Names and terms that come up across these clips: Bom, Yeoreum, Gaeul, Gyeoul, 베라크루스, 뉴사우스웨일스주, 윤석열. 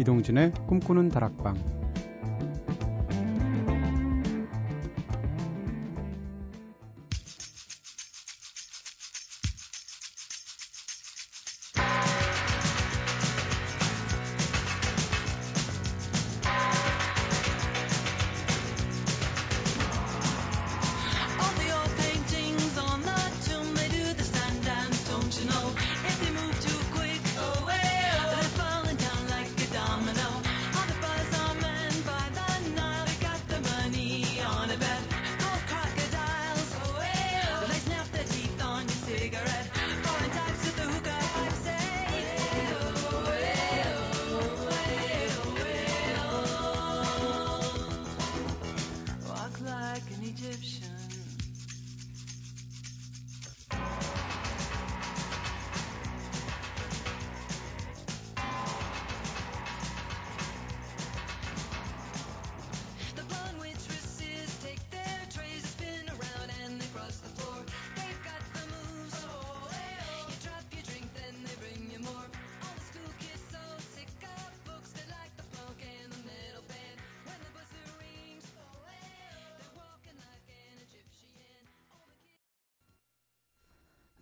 이동진의 꿈꾸는 다락방.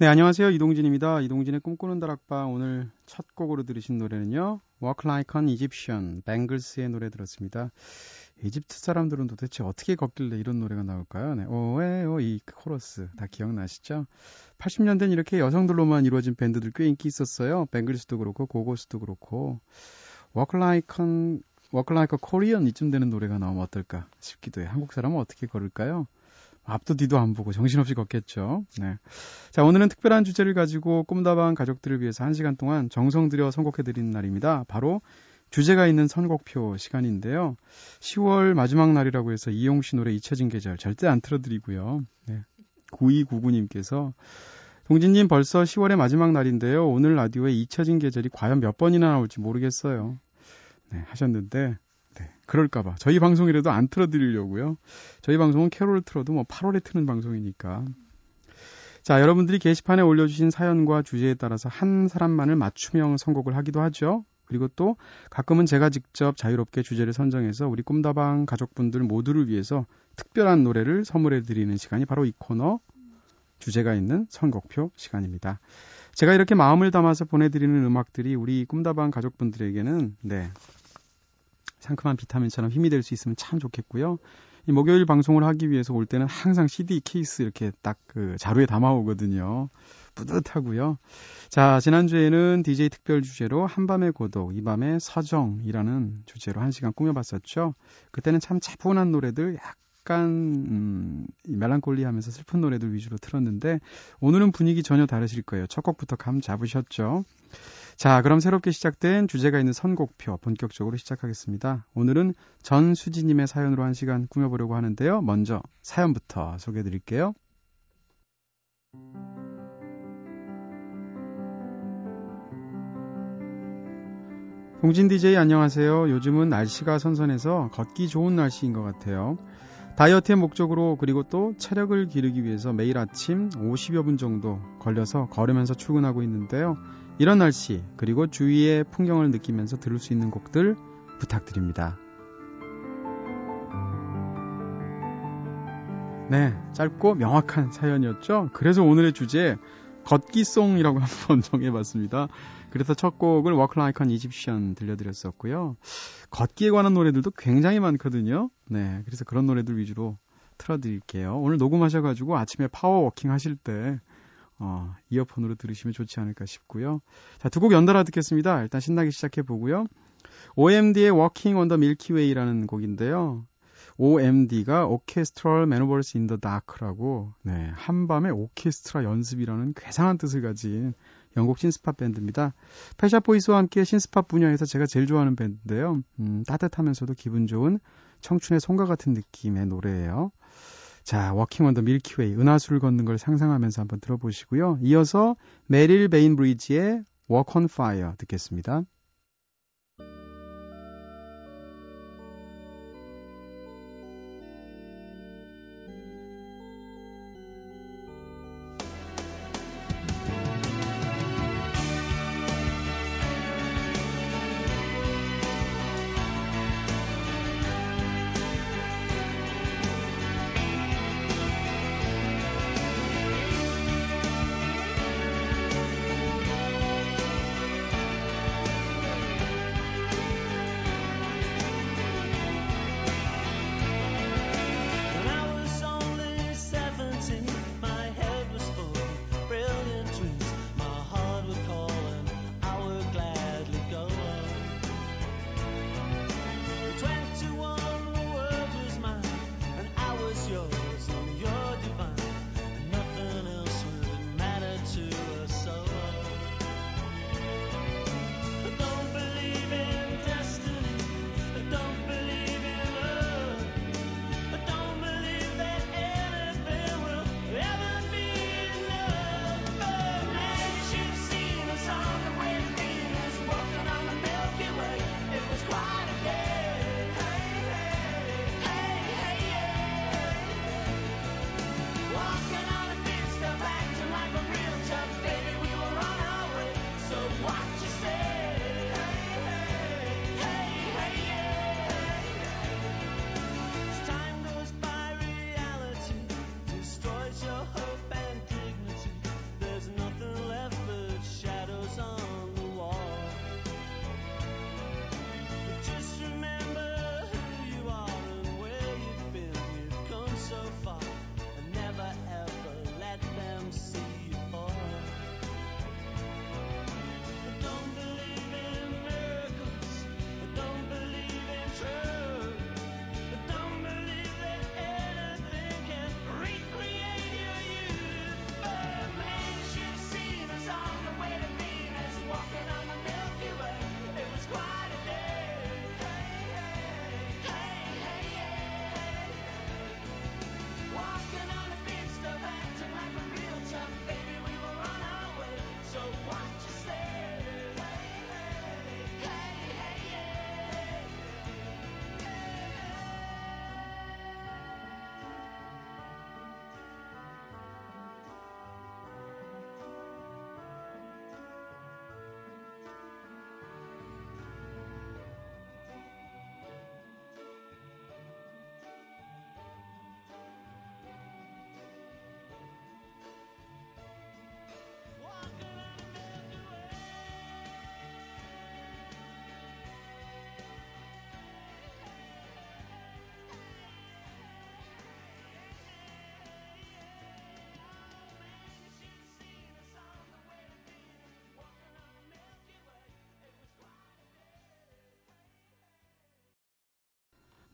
네, 안녕하세요. 이동진입니다. 이동진의 꿈꾸는 다락방 오늘 첫 곡으로 들으신 노래는요. Walk Like an Egyptian, 뱅글스의 노래 들었습니다. 이집트 사람들은 도대체 어떻게 걷길래 이런 노래가 나올까요? 네, 오에오 이 코러스 다 기억나시죠? 80년대는 이렇게 여성들로만 이루어진 밴드들 꽤 인기 있었어요. 뱅글스도 그렇고 고고스도 그렇고 Walk Like a Korean 이쯤 되는 노래가 나오면 어떨까 싶기도 해요. 한국 사람은 어떻게 걸을까요? 앞도 뒤도 안 보고 정신없이 걷겠죠. 네. 자, 오늘은 특별한 주제를 가지고 꿈다방 가족들을 위해서 1시간 동안 정성 들여 선곡해드리는 날입니다. 바로 주제가 있는 선곡표 시간인데요. 10월 마지막 날이라고 해서 이용 씨 노래 잊혀진 계절 절대 안 틀어드리고요. 네. 9299님께서 동진님 벌써 10월의 마지막 날인데요. 오늘 라디오에 잊혀진 계절이 과연 몇 번이나 나올지 모르겠어요. 네, 하셨는데 네, 그럴까봐 저희 방송이라도 안 틀어드리려고요. 저희 방송은 캐롤을 틀어도 뭐 8월에 트는 방송이니까. 자, 여러분들이 게시판에 올려주신 사연과 주제에 따라서 한 사람만을 맞춤형 선곡을 하기도 하죠. 그리고 또 가끔은 제가 직접 자유롭게 주제를 선정해서 우리 꿈다방 가족분들 모두를 위해서 특별한 노래를 선물해드리는 시간이 바로 이 코너 주제가 있는 선곡표 시간입니다. 제가 이렇게 마음을 담아서 보내드리는 음악들이 우리 꿈다방 가족분들에게는 네, 상큼한 비타민처럼 힘이 될 수 있으면 참 좋겠고요. 이 목요일 방송을 하기 위해서 올 때는 항상 CD 케이스 이렇게 딱 그 자루에 담아오거든요. 뿌듯하고요. 자, 지난주에는 DJ 특별 주제로 한밤의 고독, 이밤의 서정이라는 주제로 1시간 꾸며봤었죠. 그때는 참 차분한 노래들, 약간 멜랑콜리하면서 슬픈 노래들 위주로 틀었는데 오늘은 분위기 전혀 다르실 거예요. 첫 곡부터 감 잡으셨죠? 자, 그럼 새롭게 시작된 주제가 있는 선곡표 본격적으로 시작하겠습니다. 오늘은 전수지님의 사연으로 1시간 꾸며보려고 하는데요. 먼저 사연부터 소개해드릴게요. 동진 DJ 안녕하세요. 요즘은 날씨가 선선해서 걷기 좋은 날씨인 것 같아요. 다이어트의 목적으로 그리고 또 체력을 기르기 위해서 매일 아침 50여 분 정도 걸려서 걸으면서 출근하고 있는데요. 이런 날씨 그리고 주위의 풍경을 느끼면서 들을 수 있는 곡들 부탁드립니다. 네, 짧고 명확한 사연이었죠. 그래서 오늘의 주제 걷기송이라고 한번 정해봤습니다. 그래서 첫 곡을 Walk Like an Egyptian 들려드렸었고요. 걷기에 관한 노래들도 굉장히 많거든요. 네, 그래서 그런 노래들 위주로 틀어드릴게요. 오늘 녹음하셔가지고 아침에 파워워킹 하실 때 이어폰으로 들으시면 좋지 않을까 싶고요. 자, 두 곡 연달아 듣겠습니다. 일단 신나게 시작해보고요. OMD의 Walking on the Milky Way라는 곡인데요. OMD가 Orchestral Maneuvers in the Dark라고 네, 한밤의 오케스트라 연습이라는 괴상한 뜻을 가진 영국 신스팝 밴드입니다. 패샤보이스와 함께 신스팝 분야에서 제가 제일 좋아하는 밴드인데요. 따뜻하면서도 기분 좋은 청춘의 송가 같은 느낌의 노래예요. 자, Walking on the Milky Way, 은하수를 걷는 걸 상상하면서 한번 들어보시고요. 이어서 메릴 베인브리지의 Walk on Fire 듣겠습니다.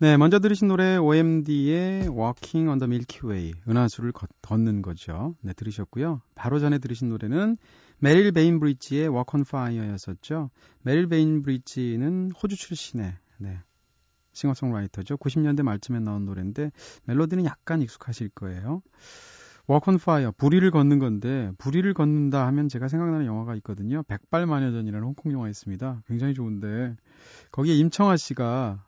네, 먼저 들으신 노래 OMD의 Walking on the Milky Way, 은하수를 걷는 거죠. 네, 들으셨고요. 바로 전에 들으신 노래는 메릴 베인브리지의 Walk on Fire였었죠. 메릴 베인브리지는 호주 출신의 싱어송라이터죠. 90년대 말쯤에 나온 노래인데 멜로디는 약간 익숙하실 거예요. Walk on Fire, 불의를 걷는 건데, 불의를 걷는다 하면 제가 생각나는 영화가 있거든요. 백발마녀전이라는 홍콩 영화 있습니다. 굉장히 좋은데 거기에 임청아 씨가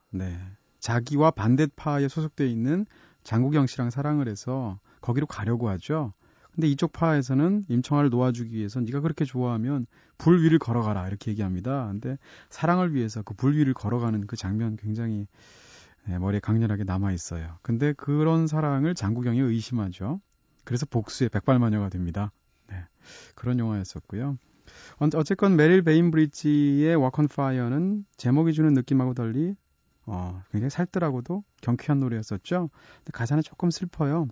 자기와 반대파에 소속되어 있는 장국영 씨랑 사랑을 해서 거기로 가려고 하죠. 근데 이쪽 파에서는 임청아를 놓아주기 위해서 네가 그렇게 좋아하면 불 위를 걸어가라 이렇게 얘기합니다. 근데 사랑을 위해서 그 불 위를 걸어가는 그 장면 굉장히 머리에 강렬하게 남아있어요. 근데 그런 사랑을 장국영이 의심하죠. 그래서 복수의 백발마녀가 됩니다. 네, 그런 영화였었고요. 어쨌건 메릴 베인브리지의 Walk on Fire는 제목이 주는 느낌하고 달리 굉장히 살뜰하고도 경쾌한 노래였었죠. 근데 가사는 조금 슬퍼요.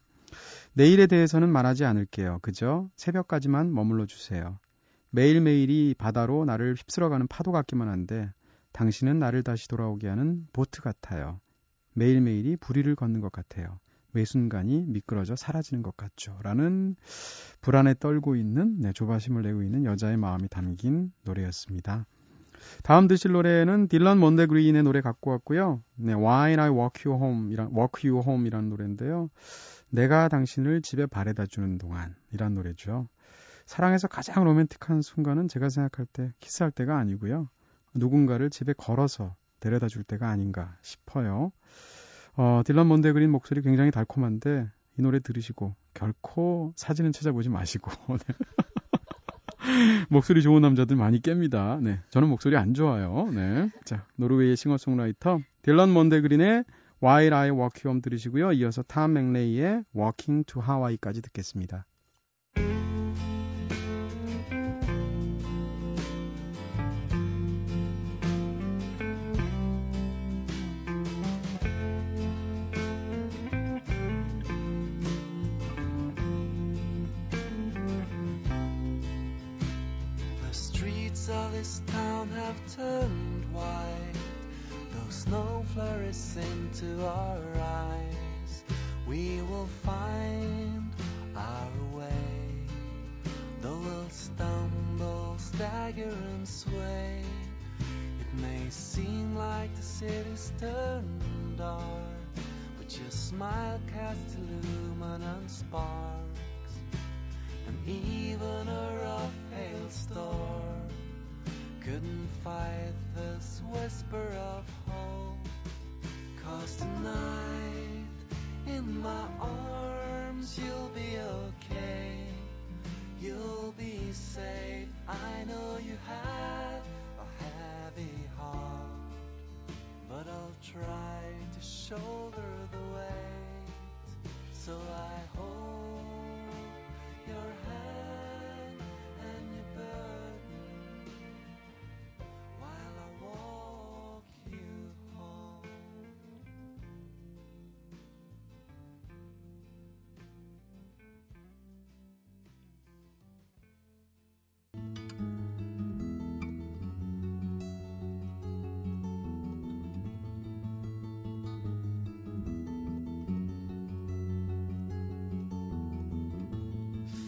내일에 대해서는 말하지 않을게요. 그저 새벽까지만 머물러 주세요. 매일매일이 바다로 나를 휩쓸어가는 파도 같기만 한데 당신은 나를 다시 돌아오게 하는 보트 같아요. 매일매일이 부리를 걷는 것 같아요. 매 순간이 미끄러져 사라지는 것 같죠. 라는 불안에 떨고 있는, 조바심을 내고 있는 여자의 마음이 담긴 노래였습니다. 다음 드실 노래는 딜런 먼데 그린의 노래 갖고 왔고요. Why I Walk You Home 이라는 노래인데요. 내가 당신을 집에 바래다 주는 동안 이란 노래죠. 사랑에서 가장 로맨틱한 순간은 제가 생각할 때 키스할 때가 아니고요. 누군가를 집에 걸어서 데려다 줄 때가 아닌가 싶어요. 딜런 먼데 그린 목소리 굉장히 달콤한데 이 노래 들으시고 결코 사진은 찾아보지 마시고 목소리 좋은 남자들 많이 깹니다. 네, 저는 목소리 안 좋아요. 네, 자 노르웨이의 싱어송라이터 딜런 먼데 그린의 While I Walk You Home 들으시고요. 이어서 탐 맥레이의 Walking to Hawaii까지 듣겠습니다. This town have turned white. Though snow flourishes into our eyes, we will find our way. Though we'll stumble, stagger and sway, it may seem like the city's turned dark, but your smile casts luminous sparks, and even a rough hailstorm couldn't fight this whisper of hope. 'Cause tonight in my arms you'll be okay. You'll be safe. I know you have a heavy heart, but I'll try to shoulder the weight. So I hold your hand and your burden.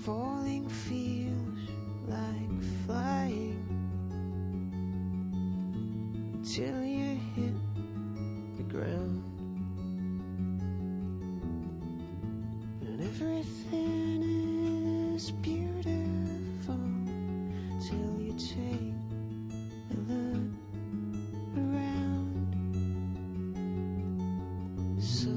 Falling feels like flying till you hit the ground, and everything is beautiful till you take a look around. So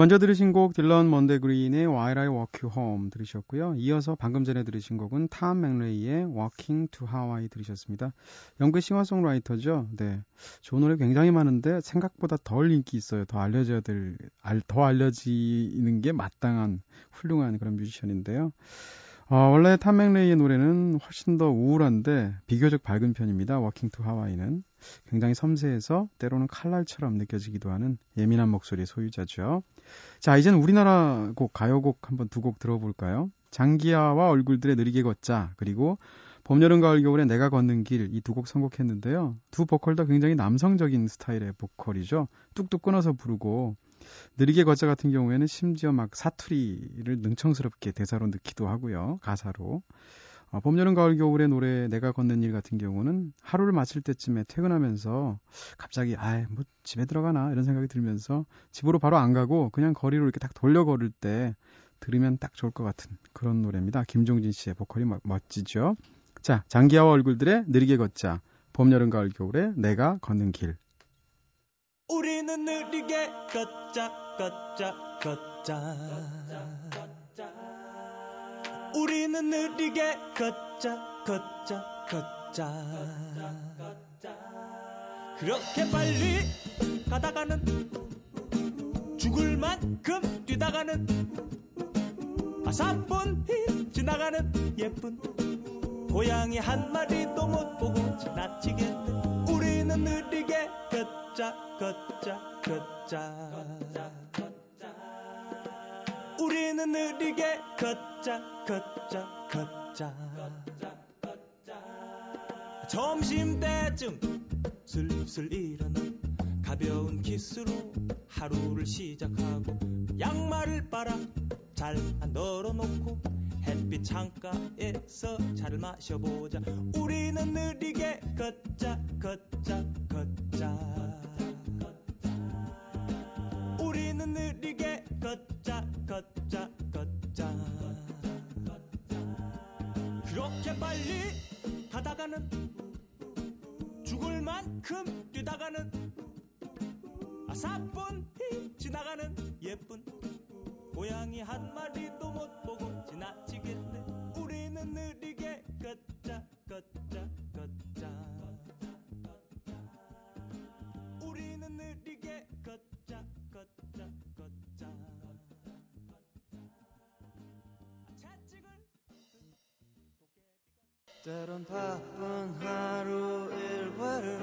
먼저 들으신 곡 딜런 먼데이 그린의 While I Walk You Home 들으셨고요. 이어서 방금 전에 들으신 곡은 탐 맥레이의 Walking to Hawaii 들으셨습니다. 영국 싱어송라이터죠. 네, 좋은 노래 굉장히 많은데 생각보다 덜 인기 있어요. 더 알려지는 게 마땅한 훌륭한 그런 뮤지션인데요. 원래 탐 맥레이의 노래는 훨씬 더 우울한데 비교적 밝은 편입니다. 워킹 투 하와이는 굉장히 섬세해서 때로는 칼날처럼 느껴지기도 하는 예민한 목소리의 소유자죠. 자, 이젠 우리나라 곡, 가요곡 한번 두 곡 들어볼까요? 장기하와 얼굴들의 느리게 걷자, 그리고 봄, 여름, 가을, 겨울에 내가 걷는 길, 이 두 곡 선곡했는데요. 두 보컬 다 굉장히 남성적인 스타일의 보컬이죠. 뚝뚝 끊어서 부르고, 느리게 걷자 같은 경우에는 심지어 막 사투리를 능청스럽게 대사로 넣기도 하고요. 가사로. 봄, 여름, 가을, 겨울의 노래 내가 걷는 일 같은 경우는 하루를 마칠 때쯤에 퇴근하면서 갑자기 뭐 집에 들어가나 이런 생각이 들면서 집으로 바로 안 가고 그냥 거리로 이렇게 딱 돌려 걸을 때 들으면 딱 좋을 것 같은 그런 노래입니다. 김종진 씨의 보컬이 멋지죠. 자, 장기하와 얼굴들의 느리게 걷자. 봄, 여름, 가을, 겨울의 내가 걷는 길. 우리는 느리게 걷자 걷자 걷자 우리는 느리게 걷자 걷자 걷자 그렇게 빨리 가다가는 죽을 만큼 뛰다가는 3분이 지나가는 예쁜 고양이 한 마리도 못 보고 지나치겠는 우리는 느리게 걷자 걷자 걷자 우리는 느리게 걷자 걷자 걷자 점심때쯤 슬슬 일어나 가벼운 키스로 하루를 시작하고 양말을 빨아 잘 안 널어놓고 햇빛 창가에서 차를 마셔보자 우리는 느리게 걷자 걷자 걷자 우리는 느리게 걷자 걷자 걷자 그렇게 빨리 가다가는 죽을 만큼 뛰다가는 3분이 지나가는 예쁜 고양이 한 마리도 못 보고 지나치겠네 우리는 느리게 걷자 걷자 걷자 우리는 느리게 걷자 걷자 걷자 채찍을 때론 바쁜 하루 일과를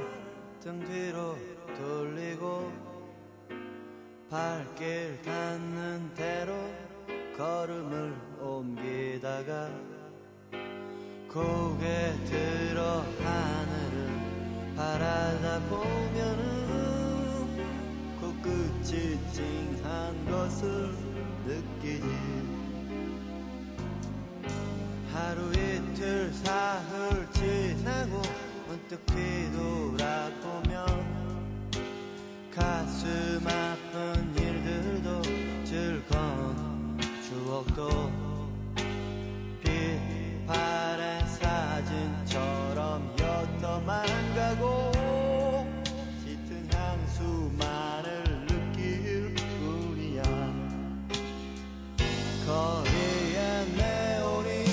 등 뒤로 돌리고 발길 닿는 대로 걸음을 옮기다가 고개 들어 하늘을 바라다 보면은 끝이 찡한 것을 느끼니 하루 이틀 사흘 지나고 문득 뒤돌아보면 가슴 아픈 일들도 즐거운 추억도 빛바랜 사진처럼 엿더만 가고 짙은 향수만을 거리에 네온이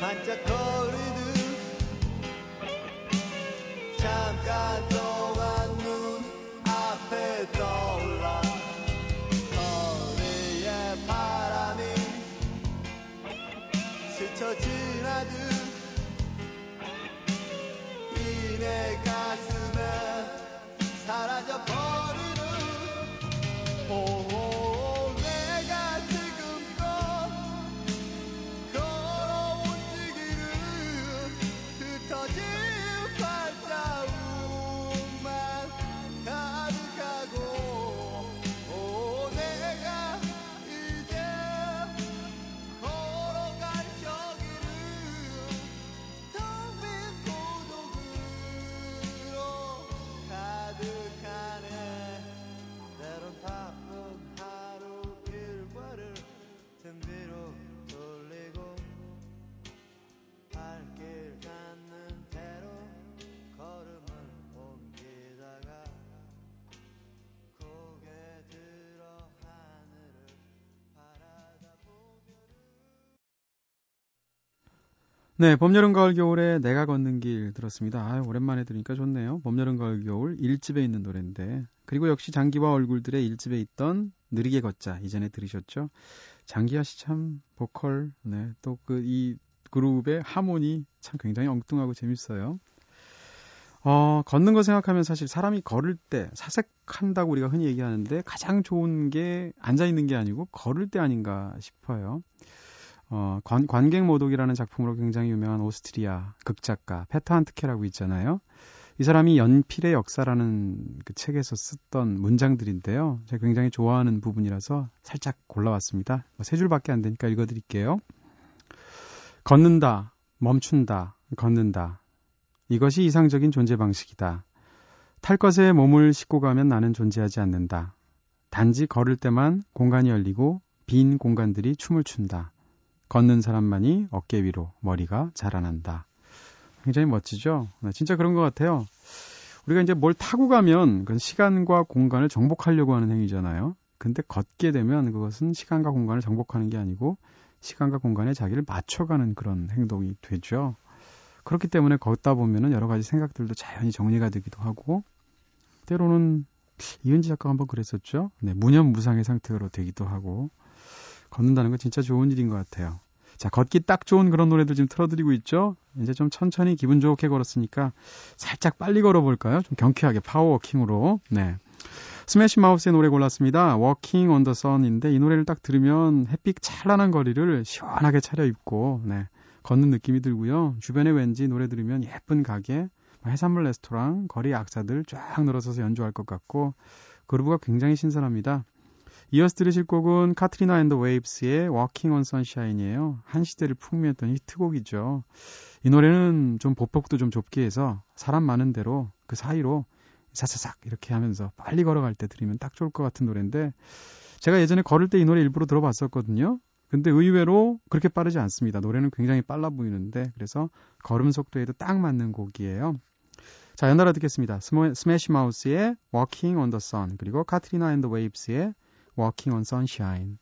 반짝거리듯 잠깐 동안 눈 앞에 떠올라 거리에 바람이 스쳐 지나듯 이 내 가슴에 사라져버리는 오오 내가 지금껏 걸어온 지기를 네, 봄, 여름, 가을, 겨울에 내가 걷는 길 들었습니다. 아유, 오랜만에 들으니까 좋네요. 봄, 여름, 가을, 겨울 1집에 있는 노래인데, 그리고 역시 장기와 얼굴들의 1집에 있던 느리게 걷자 이전에 들으셨죠. 장기하 씨 참 보컬, 네, 또 그 이 그룹의 하모니 참 굉장히 엉뚱하고 재밌어요. 걷는 거 생각하면 사실 사람이 걸을 때 사색한다고 우리가 흔히 얘기하는데 가장 좋은 게 앉아있는 게 아니고 걸을 때 아닌가 싶어요. 관객 모독이라는 작품으로 굉장히 유명한 오스트리아 극작가 페터 한트케라고 있잖아요. 이 사람이 연필의 역사라는 그 책에서 썼던 문장들인데요. 제가 굉장히 좋아하는 부분이라서 살짝 골라왔습니다. 세 줄밖에 안 되니까 읽어드릴게요. 걷는다, 멈춘다, 걷는다. 이것이 이상적인 존재 방식이다. 탈 것에 몸을 싣고 가면 나는 존재하지 않는다. 단지 걸을 때만 공간이 열리고 빈 공간들이 춤을 춘다. 걷는 사람만이 어깨 위로 머리가 자라난다. 굉장히 멋지죠? 진짜 그런 것 같아요. 우리가 이제 뭘 타고 가면 그건 시간과 공간을 정복하려고 하는 행위잖아요. 근데 걷게 되면 그것은 시간과 공간을 정복하는 게 아니고 시간과 공간에 자기를 맞춰가는 그런 행동이 되죠. 그렇기 때문에 걷다 보면은 여러 가지 생각들도 자연히 정리가 되기도 하고, 때로는 이은지 작가가 한번 그랬었죠. 네, 무념무상의 상태로 되기도 하고, 걷는다는 건 진짜 좋은 일인 것 같아요. 자, 걷기 딱 좋은 그런 노래들 지금 틀어드리고 있죠. 이제 좀 천천히 기분 좋게 걸었으니까 살짝 빨리 걸어볼까요? 좀 경쾌하게 파워워킹으로. 네, 스매시마우스의 노래 골랐습니다. 워킹 온 더 선인데 이 노래를 딱 들으면 햇빛 찬란한 거리를 시원하게 차려입고 네, 걷는 느낌이 들고요. 주변에 왠지 노래 들으면 예쁜 가게, 해산물 레스토랑, 거리 악사들 쫙 늘어서서 연주할 것 같고 그루브가 굉장히 신선합니다. 이어서 들으실 곡은 카트리나 앤더 웨이브스의 워킹 온 선샤인이에요. 한 시대를 풍미했던 히트곡이죠. 이 노래는 좀 보폭도 좀 좁게 해서 사람 많은 데로 그 사이로 사사삭 이렇게 하면서 빨리 걸어갈 때 들으면 딱 좋을 것 같은 노래인데, 제가 예전에 걸을 때 이 노래 일부러 들어봤었거든요. 근데 의외로 그렇게 빠르지 않습니다. 노래는 굉장히 빨라 보이는데, 그래서 걸음 속도에도 딱 맞는 곡이에요. 자, 연달아 듣겠습니다. 스매시 마우스의 워킹 온 더 선, 그리고 카트리나 앤더 웨이브스의 Walking on Sunshine.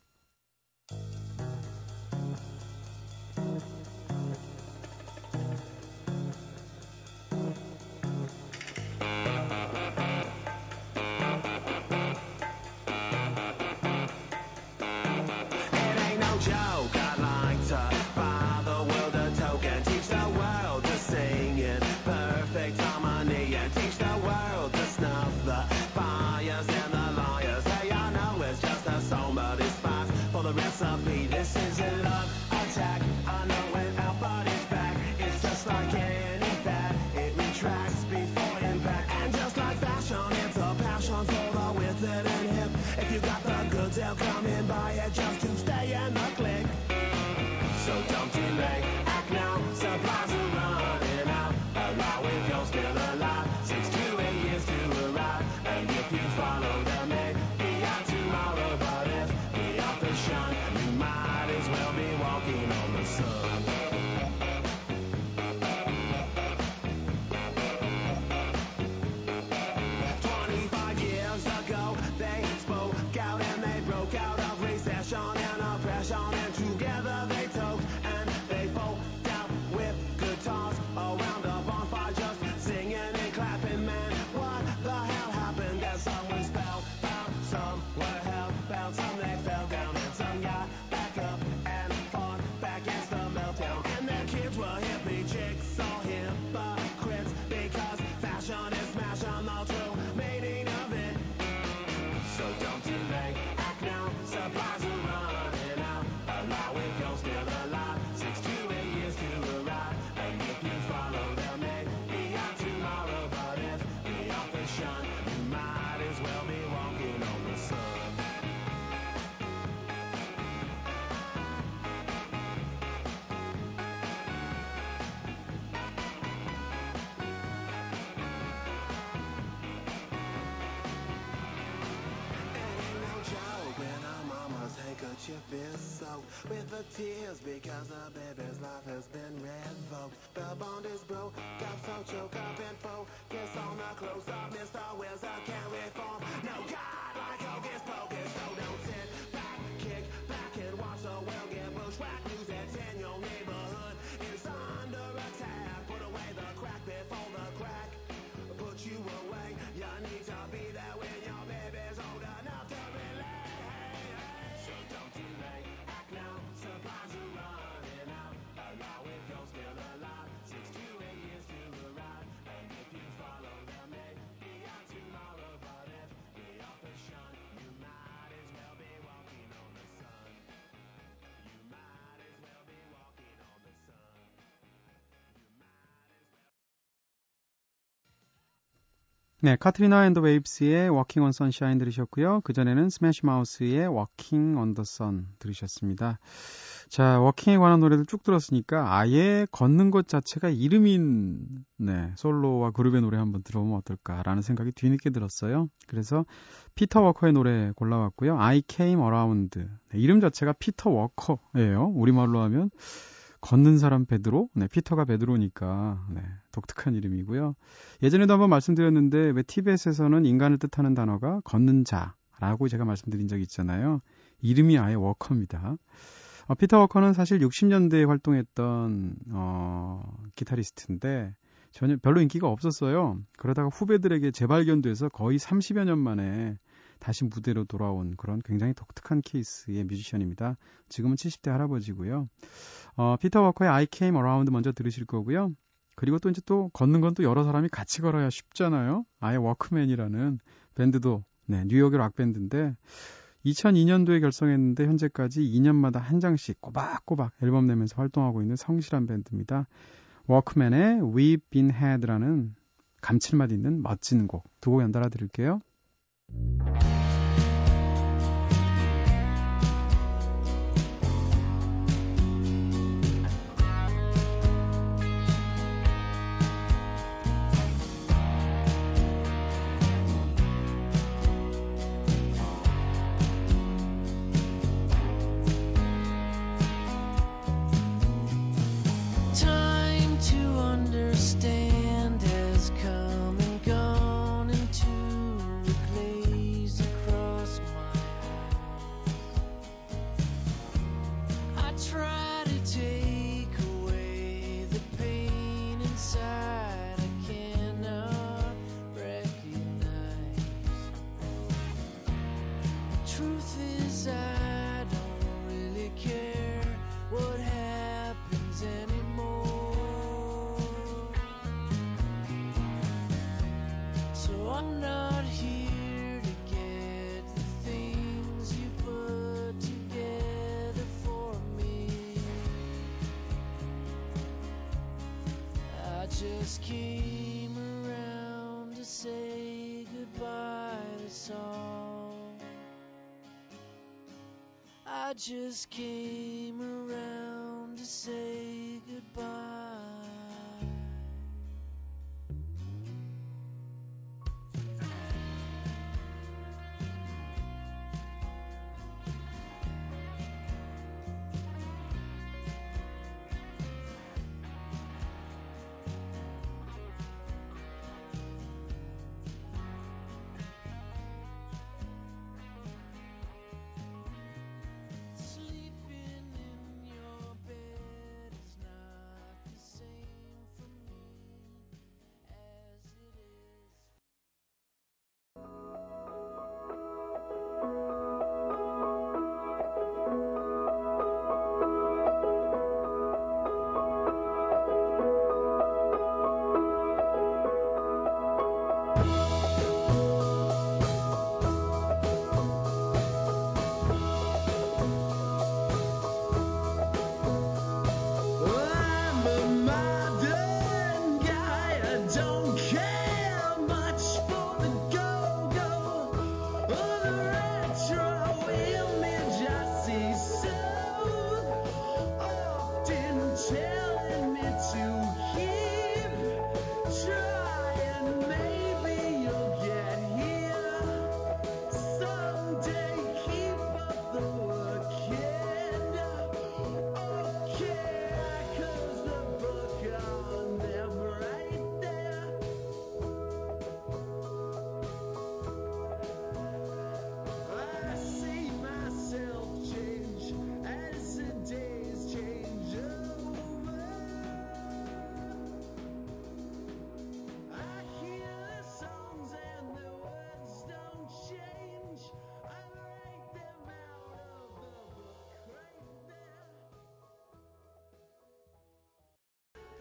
With the tears because the baby's life has been revoked. The bond is broke, got so choke up and focus on the close-up. Mr. Wills, I can't reform. No God like Hocus Pocus. So don't sit back, kick back and watch the world get bushwhacked. News at 10, your neighborhood is on. 네, 카트리나 앤더 웨이브스의 워킹 온 선샤인 들으셨고요. 그전에는 스매시 마우스의 워킹 온 더 선 들으셨습니다. 자, 워킹에 관한 노래들 쭉 들었으니까 아예 걷는 것 자체가 이름인 솔로와 그룹의 노래 한번 들어보면 어떨까라는 생각이 뒤늦게 들었어요. 그래서 피터 워커의 노래 골라왔고요. I Came Around. 네, 이름 자체가 피터 워커예요. 우리말로 하면 걷는 사람 베드로? 네, 피터가 베드로니까 독특한 이름이고요. 예전에도 한번 말씀드렸는데 왜 TBS에서는 인간을 뜻하는 단어가 걷는 자라고 제가 말씀드린 적이 있잖아요. 이름이 아예 워커입니다. 피터 워커는 사실 60년대에 활동했던 기타리스트인데 전혀 별로 인기가 없었어요. 그러다가 후배들에게 재발견돼서 거의 30여 년 만에 다시 무대로 돌아온 그런 굉장히 독특한 케이스의 뮤지션입니다. 지금은 70대 할아버지고요. 피터 워커의 I Came Around 먼저 들으실 거고요. 그리고 또 이제 또 걷는 건 또 여러 사람이 같이 걸어야 쉽잖아요. 아예 워크맨이라는 밴드도 뉴욕의 락밴드인데 2002년도에 결성했는데 현재까지 2년마다 한 장씩 꼬박꼬박 앨범 내면서 활동하고 있는 성실한 밴드입니다. 워크맨의 We've Been Had라는 감칠맛 있는 멋진 곡 두 곡 연달아 드릴게요. Just came around to say goodbye to song. I just came around to say goodbye.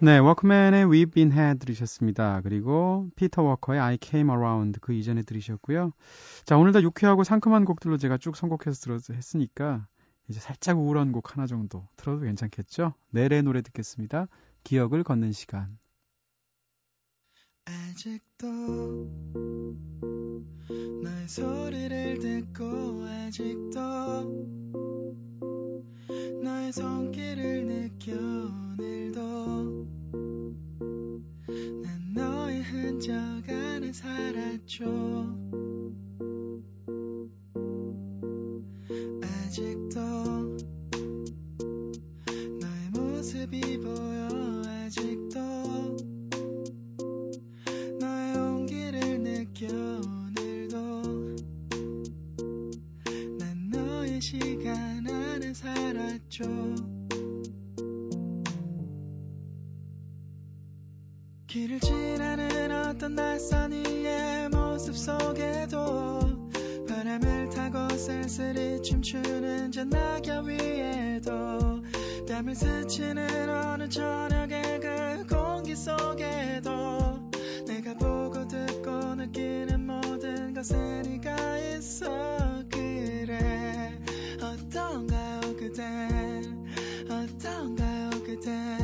네, 워크맨의 We've Been Had 들으셨습니다. 그리고 피터 워커의 I Came Around 그 이전에 들으셨고요. 자, 오늘 다 유쾌하고 상큼한 곡들로 제가 쭉 선곡해서 했으니까 이제 살짝 우울한 곡 하나 정도 들어도 괜찮겠죠? 넬의 노래 듣겠습니다. 기억을 걷는 시간. 아직도 너의 소리를 듣고 아직도 너의 손길을 느껴 오늘도 난 너의 흔적 안에 살았죠. 아직도 너의 모습이 보여 아직도 너의 온기를 느껴 오늘도 난 너의 시간 안에 살았죠. 길을 지나는 어떤 낯선 이의 모습 속에도 바람을 타고 쓸쓸히 춤추는 저 낙엽 위에도 땀을 스치는 어느 저녁의 그 공기 속에도 내가 보고 듣고 느끼는 모든 것에 네가 있어. 그래 어떤가요 그댄 어떤가요 그댄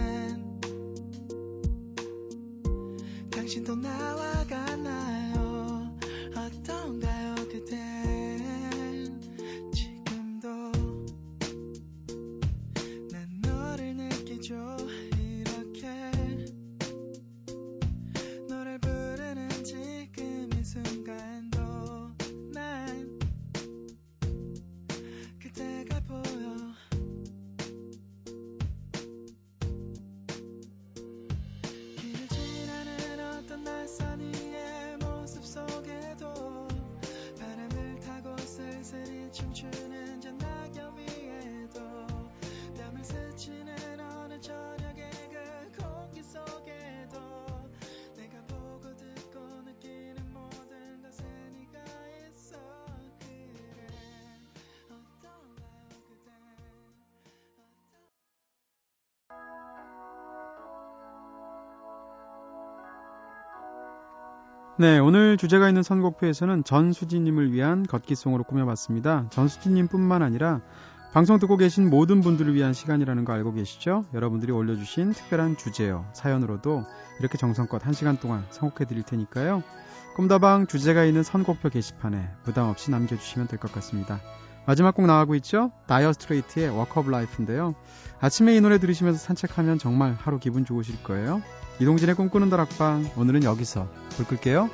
당신도 나와 같나요 어떤가요 그댄 지금도 난 너를 느끼죠. 네, 오늘 주제가 있는 선곡표에서는 전수진님을 위한 걷기송으로 꾸며봤습니다. 전수진님 뿐만 아니라 방송 듣고 계신 모든 분들을 위한 시간이라는 거 알고 계시죠? 여러분들이 올려주신 특별한 주제요, 사연으로도 이렇게 정성껏 1시간 동안 선곡해드릴 테니까요. 꿈다방 주제가 있는 선곡표 게시판에 부담 없이 남겨주시면 될 것 같습니다. 마지막 곡 나가고 있죠? 다이어 스트레이트의 워크 오브 라이프인데요. 아침에 이 노래 들으시면서 산책하면 정말 하루 기분 좋으실 거예요. 이동진의 꿈꾸는 다락방 오늘은 여기서 불 끌게요.